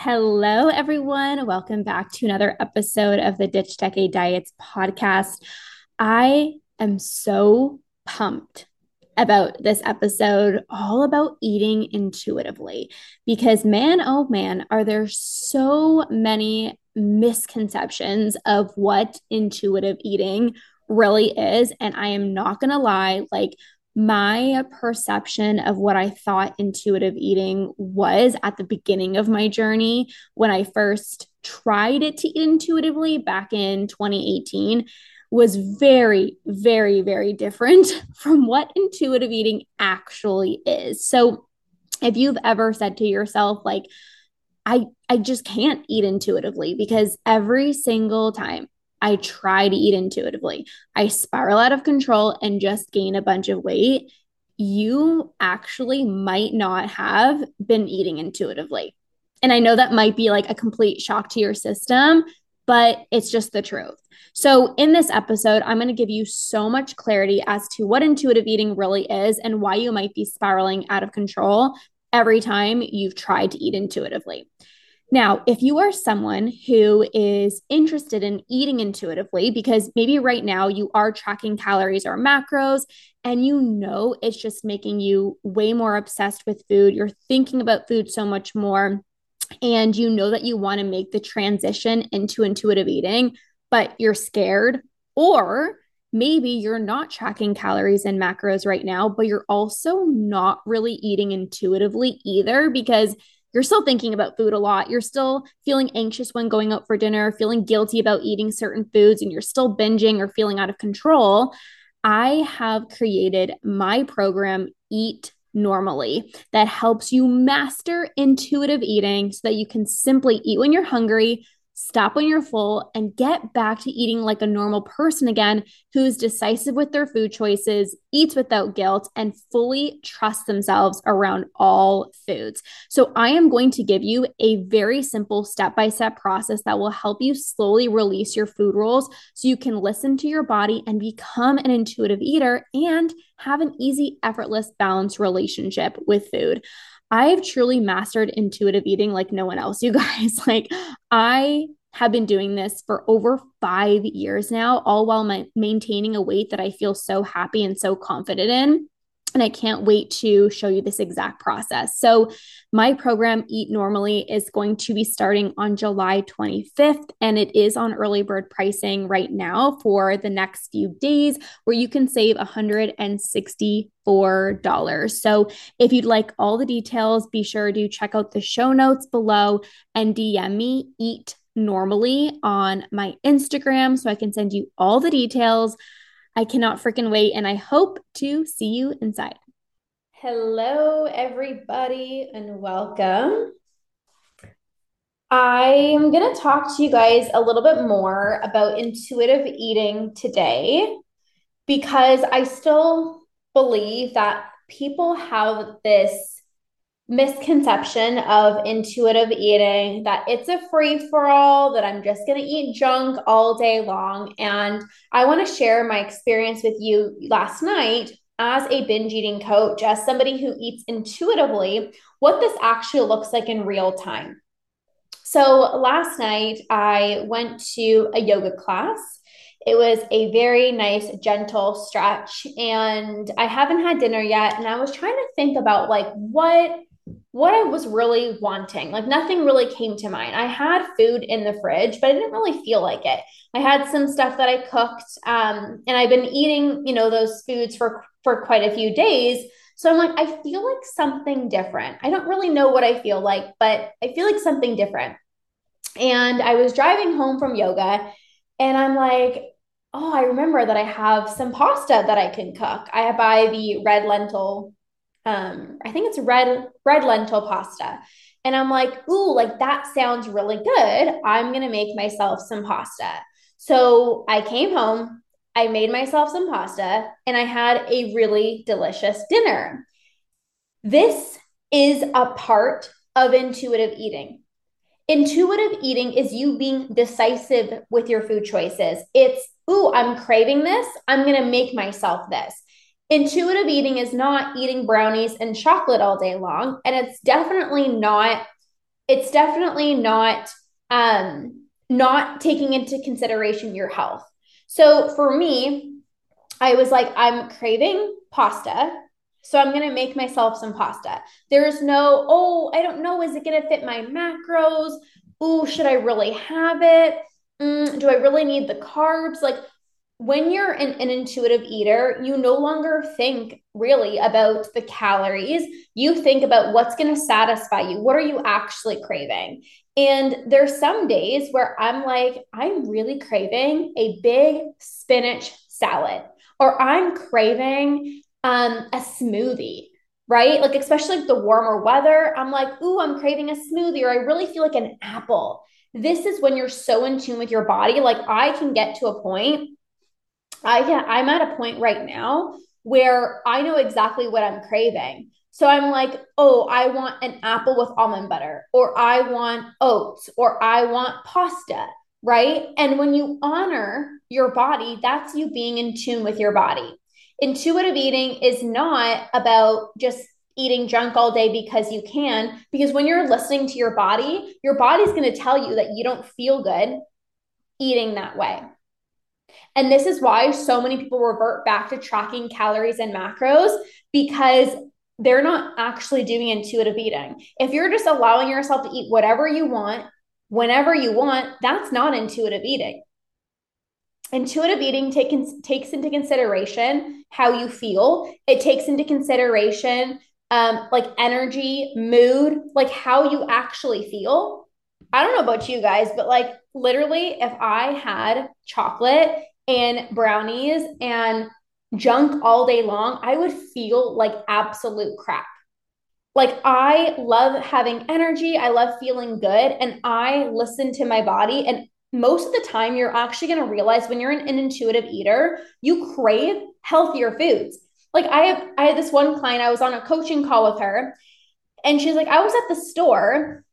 Hello, everyone. Welcome back to another episode of the Ditch Decade Diets podcast. I am so pumped about this episode, all about eating intuitively, because man, oh man, are there so many misconceptions of what intuitive eating really is. And I am not going to lie, my perception of what I thought intuitive eating was at the beginning of my journey when I first tried it to eat intuitively back in 2018 was very, very, very different from what intuitive eating actually is. So if you've ever said to yourself, I just can't eat intuitively, because every single time I try to eat intuitively, I spiral out of control and just gain a bunch of weight, you actually might not have been eating intuitively. And I know that might be a complete shock to your system, but it's just the truth. So in this episode, I'm going to give you so much clarity as to what intuitive eating really is and why you might be spiraling out of control every time you've tried to eat intuitively. Now, if you are someone who is interested in eating intuitively, because maybe right now you are tracking calories or macros, and it's just making you way more obsessed with food, you're thinking about food so much more, and that you want to make the transition into intuitive eating, but you're scared, or maybe you're not tracking calories and macros right now, but you're also not really eating intuitively either, because you're still thinking about food a lot. You're still feeling anxious when going out for dinner, feeling guilty about eating certain foods, and you're still binging or feeling out of control. I have created my program, Eat Normally, that helps you master intuitive eating so that you can simply eat when you're hungry, stop when you're full, and get back to eating like a normal person again, who's decisive with their food choices, eats without guilt, and fully trusts themselves around all foods. So I am going to give you a very simple step-by-step process that will help you slowly release your food rules so you can listen to your body and become an intuitive eater and have an easy, effortless, balanced relationship with food. I've truly mastered intuitive eating like no one else, you guys. I have been doing this for over 5 years now, all while maintaining a weight that I feel so happy and so confident in. And I can't wait to show you this exact process. So my program, Eat Normally, is going to be starting on July 25th, and it is on early bird pricing right now for the next few days, where you can save $164. So if you'd like all the details, be sure to check out the show notes below and DM me Eat Normally on my Instagram so I can send you all the details. I cannot freaking wait, and I hope to see you inside. Hello, everybody, and welcome. I'm going to talk to you guys a little bit more about intuitive eating today, because I still believe that people have this misconception of intuitive eating, that it's a free-for-all, that I'm just going to eat junk all day long. And I want to share my experience with you last night as a binge eating coach, as somebody who eats intuitively, what this actually looks like in real time. So last night I went to a yoga class. It was a very nice, gentle stretch, and I haven't had dinner yet. And I was trying to think about what I was really wanting. Nothing really came to mind. I had food in the fridge, but I didn't really feel like it. I had some stuff that I cooked, and I've been eating, those foods for quite a few days. So I'm like, I feel like something different. I don't really know what I feel like, but I feel like something different. And I was driving home from yoga and I'm like, oh, I remember that I have some pasta that I can cook. I buy the red lentil. I think it's red lentil pasta. And I'm like, ooh, like that sounds really good. I'm going to make myself some pasta. So I came home, I made myself some pasta, and I had a really delicious dinner. This is a part of intuitive eating. Intuitive eating is you being decisive with your food choices. It's, ooh, I'm craving this. I'm going to make myself this. Intuitive eating is not eating brownies and chocolate all day long. And it's definitely not taking into consideration your health. So for me, I was like, I'm craving pasta. So I'm going to make myself some pasta. There's no, oh, I don't know. Is it going to fit my macros? Ooh, should I really have it? Do I really need the carbs? Like when you're an intuitive eater, you no longer think really about the calories. You think about what's going to satisfy you. What are you actually craving? And there's some days where I'm like, I'm really craving a big spinach salad, or I'm craving a smoothie, right? Like, especially the warmer weather, I'm like, ooh, I'm craving a smoothie, or I really feel like an apple. This is when you're so in tune with your body. Like I can get to a point. I'm at a point right now where I know exactly what I'm craving. So I'm like, oh, I want an apple with almond butter, or I want oats, or I want pasta, right? And when you honor your body, that's you being in tune with your body. Intuitive eating is not about just eating junk all day because you can, because when you're listening to your body's going to tell you that you don't feel good eating that way. And this is why so many people revert back to tracking calories and macros, because they're not actually doing intuitive eating. If you're just allowing yourself to eat whatever you want, whenever you want, that's not intuitive eating. Intuitive eating takes into consideration how you feel. It takes into consideration like energy, mood, like how you actually feel. I don't know about you guys, but like literally if I had chocolate and brownies and junk all day long, I would feel like absolute crap. Like I love having energy. I love feeling good. And I listen to my body, and most of the time, you're actually going to realize when you're an intuitive eater, you crave healthier foods. Like I had this one client, I was on a coaching call with her, and she's like, I was at the store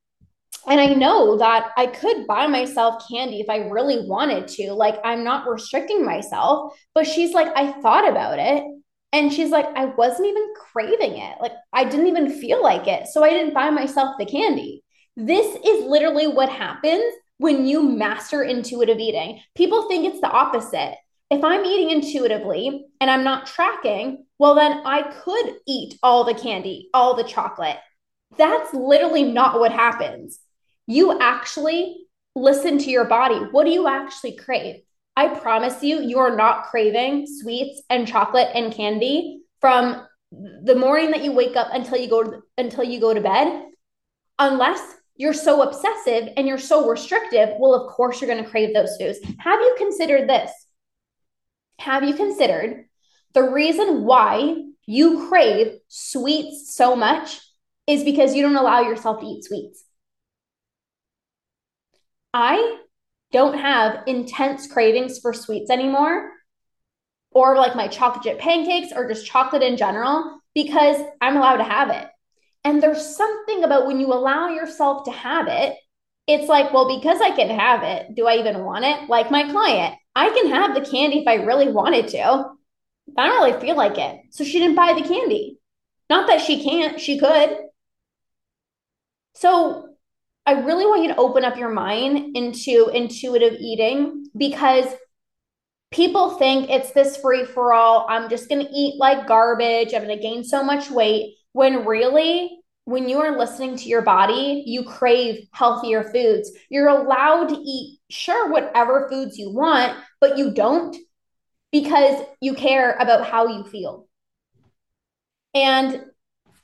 and I know that I could buy myself candy if I really wanted to, like I'm not restricting myself, but she's like, I thought about it. And she's like, I wasn't even craving it. Like I didn't even feel like it. So I didn't buy myself the candy. This is literally what happens when you master intuitive eating. People think it's the opposite. If I'm eating intuitively and I'm not tracking, well, then I could eat all the candy, all the chocolate. That's literally not what happens. You actually listen to your body. What do you actually crave? I promise you, you are not craving sweets and chocolate and candy from the morning that you wake up until you go to bed, unless you're so obsessive and you're so restrictive. Well, of course you're going to crave those foods. Have you considered this? Have you considered the reason why you crave sweets so much is because you don't allow yourself to eat sweets? I don't have intense cravings for sweets anymore, or like my chocolate chip pancakes, or just chocolate in general, because I'm allowed to have it. And there's something about when you allow yourself to have it, it's like, well, because I can have it, do I even want it? Like my client, I can have the candy if I really wanted to. I don't really feel like it. So she didn't buy the candy. Not that she can't, she could. So I really want you to open up your mind into intuitive eating, because people think it's this free-for-all. I'm just going to eat like garbage. I'm going to gain so much weight. When really, when you are listening to your body, you crave healthier foods. You're allowed to eat, sure, whatever foods you want, but you don't, because you care about how you feel. And,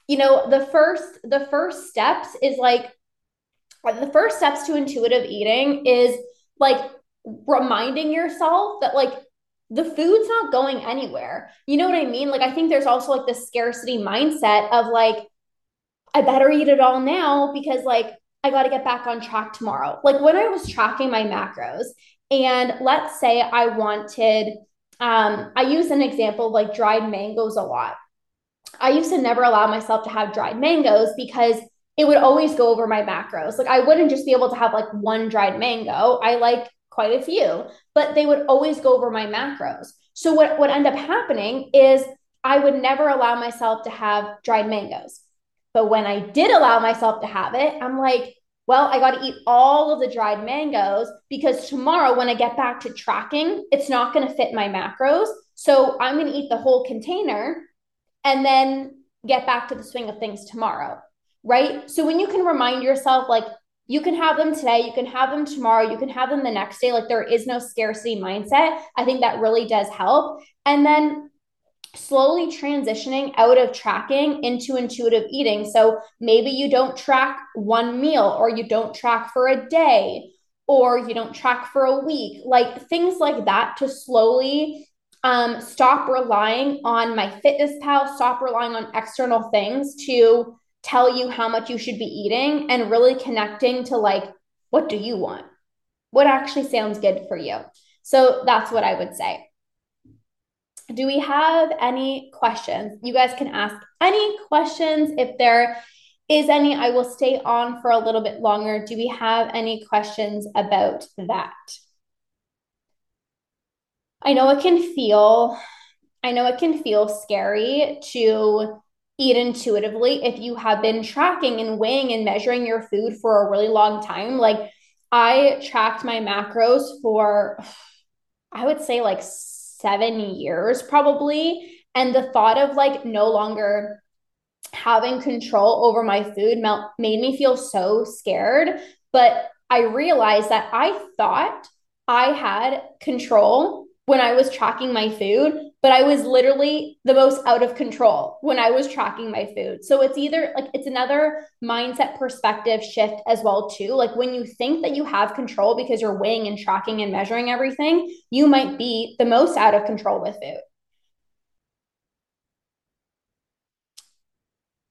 you know, the first steps to intuitive eating is like reminding yourself that like the food's not going anywhere. You know what I mean? Like, I think there's also like the scarcity mindset of like, I better eat it all now because like, I got to get back on track tomorrow. Like when I was tracking my macros and let's say I wanted, I use an example of like dried mangoes a lot. I used to never allow myself to have dried mangoes because it would always go over my macros. Like I wouldn't just be able to have like one dried mango. I like quite a few, but they would always go over my macros. So what would end up happening is I would never allow myself to have dried mangoes. But when I did allow myself to have it, I'm like, well, I got to eat all of the dried mangoes because tomorrow when I get back to tracking, it's not going to fit my macros. So I'm going to eat the whole container and then get back to the swing of things tomorrow, right? So when you can remind yourself, like you can have them today, you can have them tomorrow, you can have them the next day, like there is no scarcity mindset. I think that really does help. And then slowly transitioning out of tracking into intuitive eating. So maybe you don't track one meal or you don't track for a day or you don't track for a week, like things like that to slowly stop relying on MyFitnessPal, stop relying on external things to tell you how much you should be eating and really connecting to like, what do you want? What actually sounds good for you? So that's what I would say. Do we have any questions? You guys can ask any questions. If there is any, I will stay on for a little bit longer. Do we have any questions about that? I know it can feel scary to eat intuitively if you have been tracking and weighing and measuring your food for a really long time. Like I tracked my macros for, I would say like 7 years probably. And the thought of like no longer having control over my food made me feel so scared. But I realized that I thought I had control when I was tracking my food, but I was literally the most out of control when I was tracking my food. So it's either like, it's another mindset perspective shift as well too. Like when you think that you have control because you're weighing and tracking and measuring everything, you might be the most out of control with food.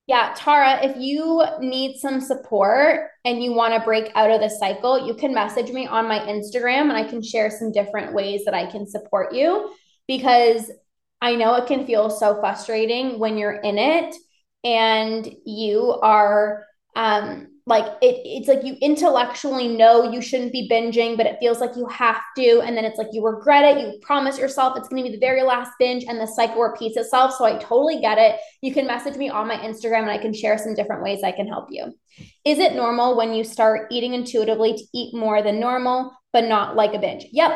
Yeah, Tara, if you need some support and you want to break out of the cycle, you can message me on my Instagram and I can share some different ways that I can support you because I know it can feel so frustrating when you're in it and you are like, it's like you intellectually know you shouldn't be binging, but it feels like you have to. And then it's like you regret it. You promise yourself it's going to be the very last binge and the cycle repeats itself. So I totally get it. You can message me on my Instagram and I can share some different ways I can help you. Is it normal when you start eating intuitively to eat more than normal, but not like a binge? Yep.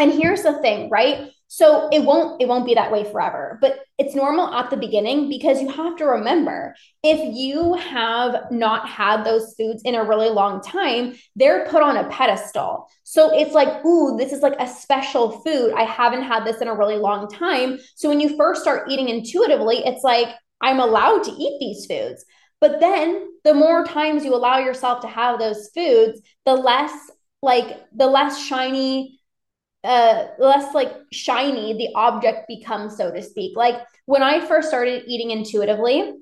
And here's the thing, right? So it won't be that way forever, but it's normal at the beginning because you have to remember if you have not had those foods in a really long time, they're put on a pedestal. So it's like, ooh, this is like a special food. I haven't had this in a really long time. So when you first start eating intuitively, it's like, I'm allowed to eat these foods. But then the more times you allow yourself to have those foods, the less shiny the object becomes, so to speak. Like when I first started eating intuitively,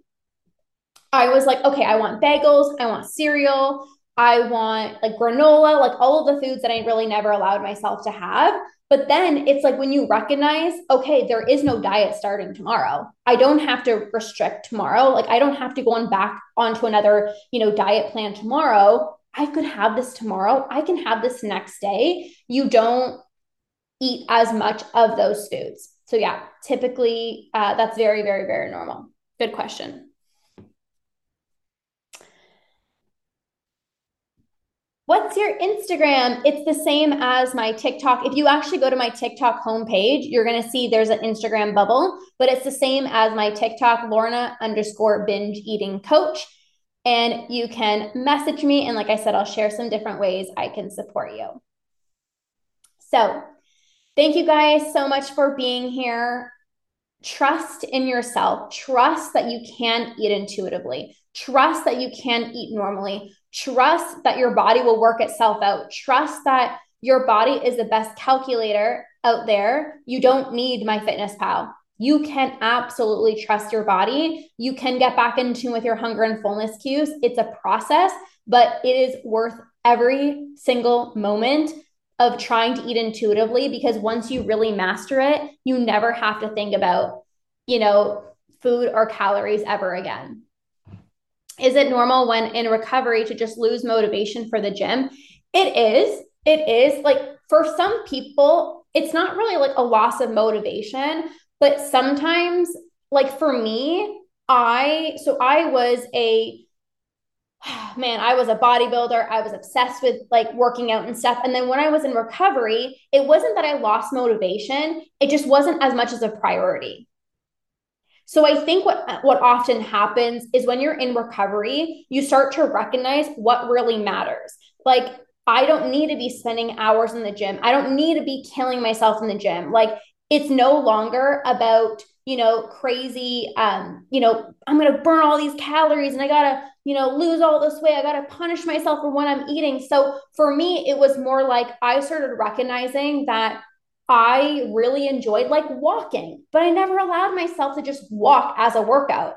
I was like, okay, I want bagels. I want cereal. I want like granola, like all of the foods that I really never allowed myself to have. But then it's like when you recognize, okay, there is no diet starting tomorrow. I don't have to restrict tomorrow. Like I don't have to go on back onto another, diet plan tomorrow. I could have this tomorrow. I can have this next day. You don't eat as much of those foods. So yeah, typically that's very, very, very normal. Good question. What's your Instagram? It's the same as my TikTok. If you actually go to my TikTok homepage, you're going to see there's an Instagram bubble, but it's the same as my TikTok, Lorna_binge-eating coach. And you can message me. And like I said, I'll share some different ways I can support you. So thank you guys so much for being here. Trust in yourself. Trust that you can eat intuitively. Trust that you can eat normally. Trust that your body will work itself out. Trust that your body is the best calculator out there. You don't need MyFitnessPal. You can absolutely trust your body. You can get back in tune with your hunger and fullness cues. It's a process, but it is worth every single moment of trying to eat intuitively, because once you really master it, you never have to think about, food or calories ever again. Is it normal when in recovery to just lose motivation for the gym? It is. Like, for some people, it's not really like a loss of motivation, but sometimes, like for me, I was a bodybuilder. I was obsessed with like working out and stuff. And then when I was in recovery, it wasn't that I lost motivation. It just wasn't as much as a priority. So I think what often happens is when you're in recovery, you start to recognize what really matters. Like, I don't need to be spending hours in the gym. I don't need to be killing myself in the gym. Like, it's no longer about, crazy, I'm going to burn all these calories and I got to, lose all this weight. I got to punish myself for what I'm eating. So for me, it was more like I started recognizing that I really enjoyed like walking, but I never allowed myself to just walk as a workout.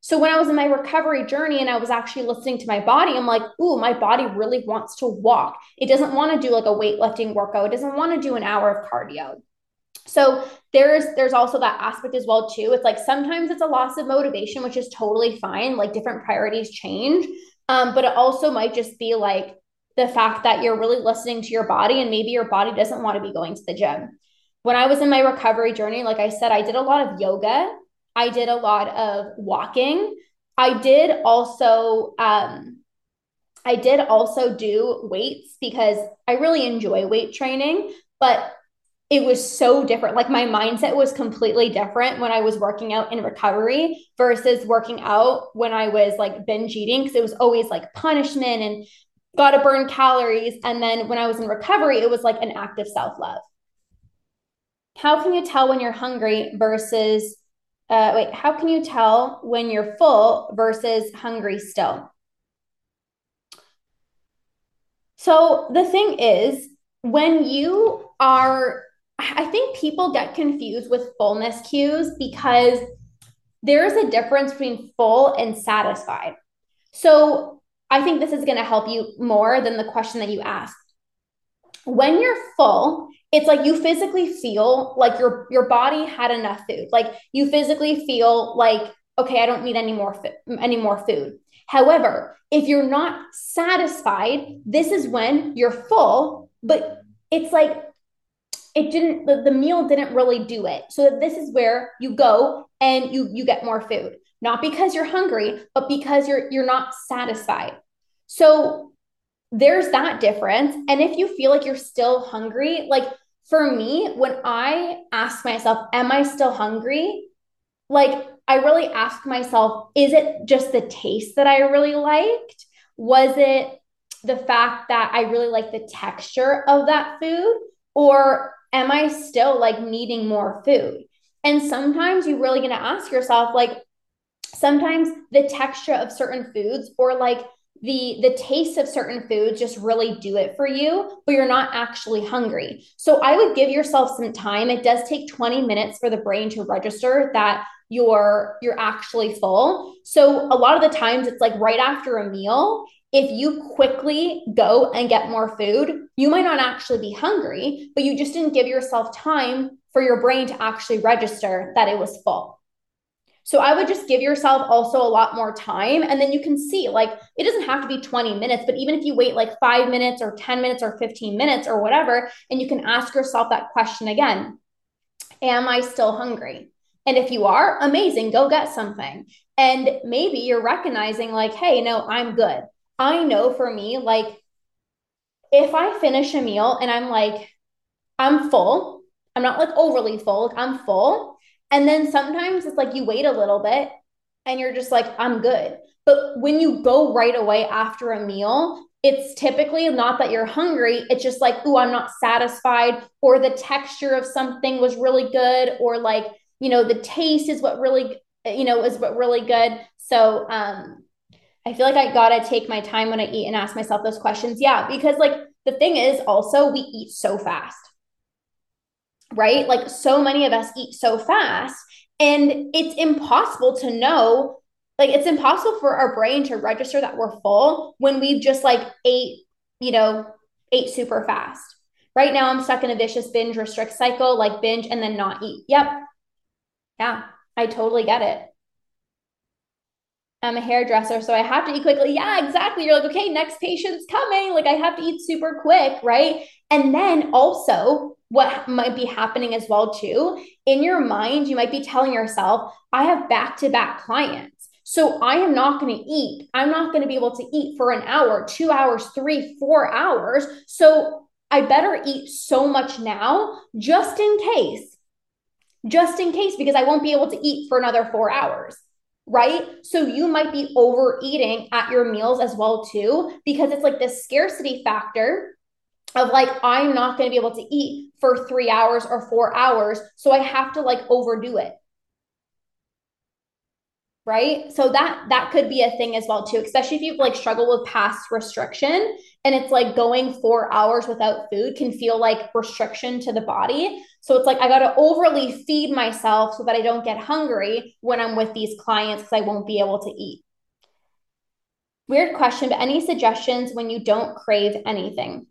So when I was in my recovery journey and I was actually listening to my body, I'm like, ooh, my body really wants to walk. It doesn't want to do like a weightlifting workout. It doesn't want to do an hour of cardio. So there's also that aspect as well too. It's like, sometimes it's a loss of motivation, which is totally fine. Like, different priorities change. But it also might just be like the fact that you're really listening to your body, and maybe your body doesn't want to be going to the gym. When I was in my recovery journey, like I said, I did a lot of yoga. I did a lot of walking. I did also do weights because I really enjoy weight training, but it was so different. Like, my mindset was completely different when I was working out in recovery versus working out when I was like binge eating, because it was always like punishment and got to burn calories. And then when I was in recovery, it was like an act of self-love. How can you tell when you're full versus hungry still? So the thing is, when you are, I think people get confused with fullness cues because there's a difference between full and satisfied. So I think this is going to help you more than the question that you asked. When you're full, it's like you physically feel like your body had enough food. Like, you physically feel like, okay, I don't need any more food. However, if you're not satisfied, this is when you're full, but it's like the meal didn't really do it. So this is where you go and you get more food, not because you're hungry, but because you're not satisfied. So there's that difference. And if you feel like you're still hungry, like for me, when I ask myself, am I still hungry? Like, I really ask myself, is it just the taste that I really liked? Was it the fact that I really like the texture of that food? Or am I still like needing more food? And sometimes you're really going to ask yourself, like, sometimes the texture of certain foods or like the taste of certain foods just really do it for you, but you're not actually hungry. So I would give yourself some time. It does take 20 minutes for the brain to register that you're actually full. So a lot of the times it's like right after a meal, if you quickly go and get more food, you might not actually be hungry, but you just didn't give yourself time for your brain to actually register that it was full. So I would just give yourself also a lot more time. And then you can see, like, it doesn't have to be 20 minutes, but even if you wait like 5 minutes or 10 minutes or 15 minutes or whatever, and you can ask yourself that question again, am I still hungry? And if you are, amazing, go get something. And maybe you're recognizing like, hey, no, I'm good. I know for me, like, if I finish a meal and I'm like, I'm full, I'm not like overly full, like, I'm full. And then sometimes it's like you wait a little bit and you're just like, I'm good. But when you go right away after a meal, it's typically not that you're hungry. It's just like, ooh, I'm not satisfied, or the texture of something was really good, or like you know, the taste is what really, you know, is what really good. So, I feel like I gotta take my time when I eat and ask myself those questions. Yeah. Because like the thing is also we eat so fast, right? Like so many of us eat so fast and it's impossible to know, like it's impossible for our brain to register that we're full when we've just like ate super fast. Right now I'm stuck in a vicious binge restrict cycle, like binge and then not eat. Yep. Yeah, I totally get it. I'm a hairdresser, so I have to eat quickly. Yeah, exactly. You're like, okay, next patient's coming. Like I have to eat super quick, right? And then also what might be happening as well too, in your mind, you might be telling yourself, I have back-to-back clients, so I am not going to eat. I'm not going to be able to eat for an hour, 2 hours, 3, 4 hours. So I better eat so much now just in case, because I won't be able to eat for another 4 hours. Right? So you might be overeating at your meals as well too, because it's like this scarcity factor of like, I'm not going to be able to eat for 3 hours or 4 hours. So I have to like overdo it. Right? So that could be a thing as well too, especially if you've like struggled with past restriction and it's like going 4 hours without food can feel like restriction to the body. So it's like, I got to overly feed myself so that I don't get hungry when I'm with these clients because I won't be able to eat. Weird question, but any suggestions when you don't crave anything?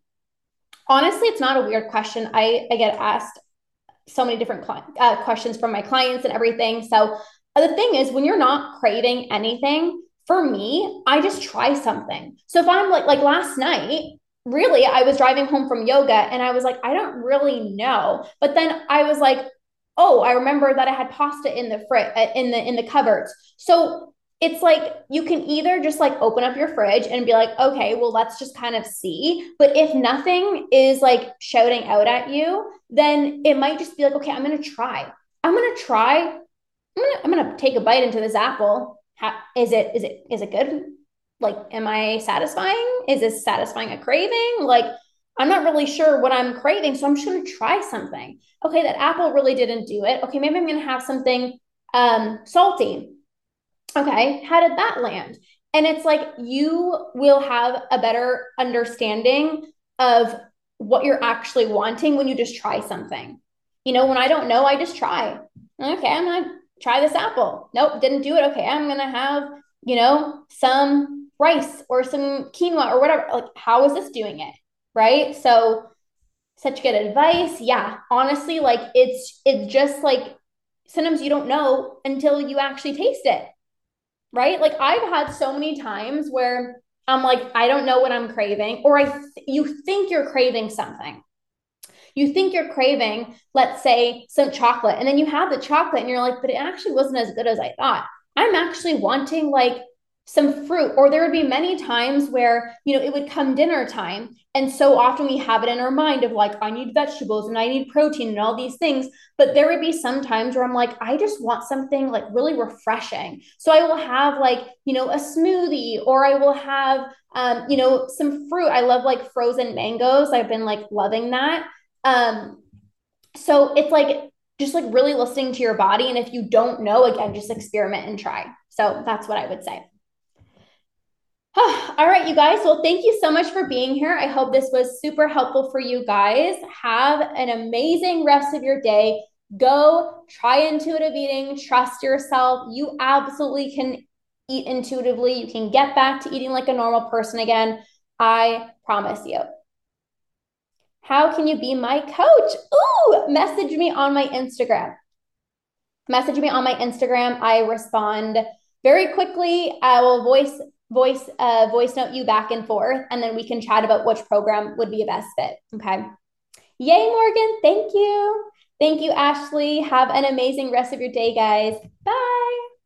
Honestly, it's not a weird question. I get asked so many different questions from my clients and everything. So the thing is, when you're not craving anything, for me, I just try something. So if I'm like last night, really, I was driving home from yoga and I was like, I don't really know. But then I was like, oh, I remember that I had pasta in the in the cupboards. So it's like, you can either just like open up your fridge and be like, okay, well, let's just kind of see. But if nothing is like shouting out at you, then it might just be like, okay, I'm going to try. I'm going to take a bite into this apple. Is it good? Like, am I satisfying? Is this satisfying a craving? Like, I'm not really sure what I'm craving. So I'm just going to try something. Okay. That apple really didn't do it. Okay. Maybe I'm going to have something salty. Okay. How did that land? And it's like, you will have a better understanding of what you're actually wanting when you just try something. You know, when I don't know, I just try. Okay. I'm going to try this apple. Nope. Didn't do it. Okay. I'm going to have, you know, some rice or some quinoa or whatever. Like, how is this doing it? Right. So such good advice. Yeah. Honestly, like it's just like, sometimes you don't know until you actually taste it. Right. Like I've had so many times where I'm like, I don't know what I'm craving, or you think you're craving something. You think you're craving, let's say, some chocolate, and then you have the chocolate and you're like, but it actually wasn't as good as I thought. I'm actually wanting like some fruit. Or there would be many times where, you know, it would come dinner time. And so often we have it in our mind of like, I need vegetables and I need protein and all these things. But there would be some times where I'm like, I just want something like really refreshing. So I will have like, you know, a smoothie, or I will have, you know, some fruit. I love like frozen mangoes. I've been like loving that. So it's like, just like really listening to your body. And if you don't know, again, just experiment and try. So that's what I would say. All right, you guys. Well, thank you so much for being here. I hope this was super helpful for you guys. Have an amazing rest of your day. Go try intuitive eating. Trust yourself. You absolutely can eat intuitively. You can get back to eating like a normal person again. I promise you. How can you be my coach? Ooh, message me on my Instagram. I respond very quickly. I will voice note you back and forth, and then we can chat about which program would be a best fit. Okay. Yay, Morgan. Thank you. Thank you, Ashley. Have an amazing rest of your day, guys. Bye.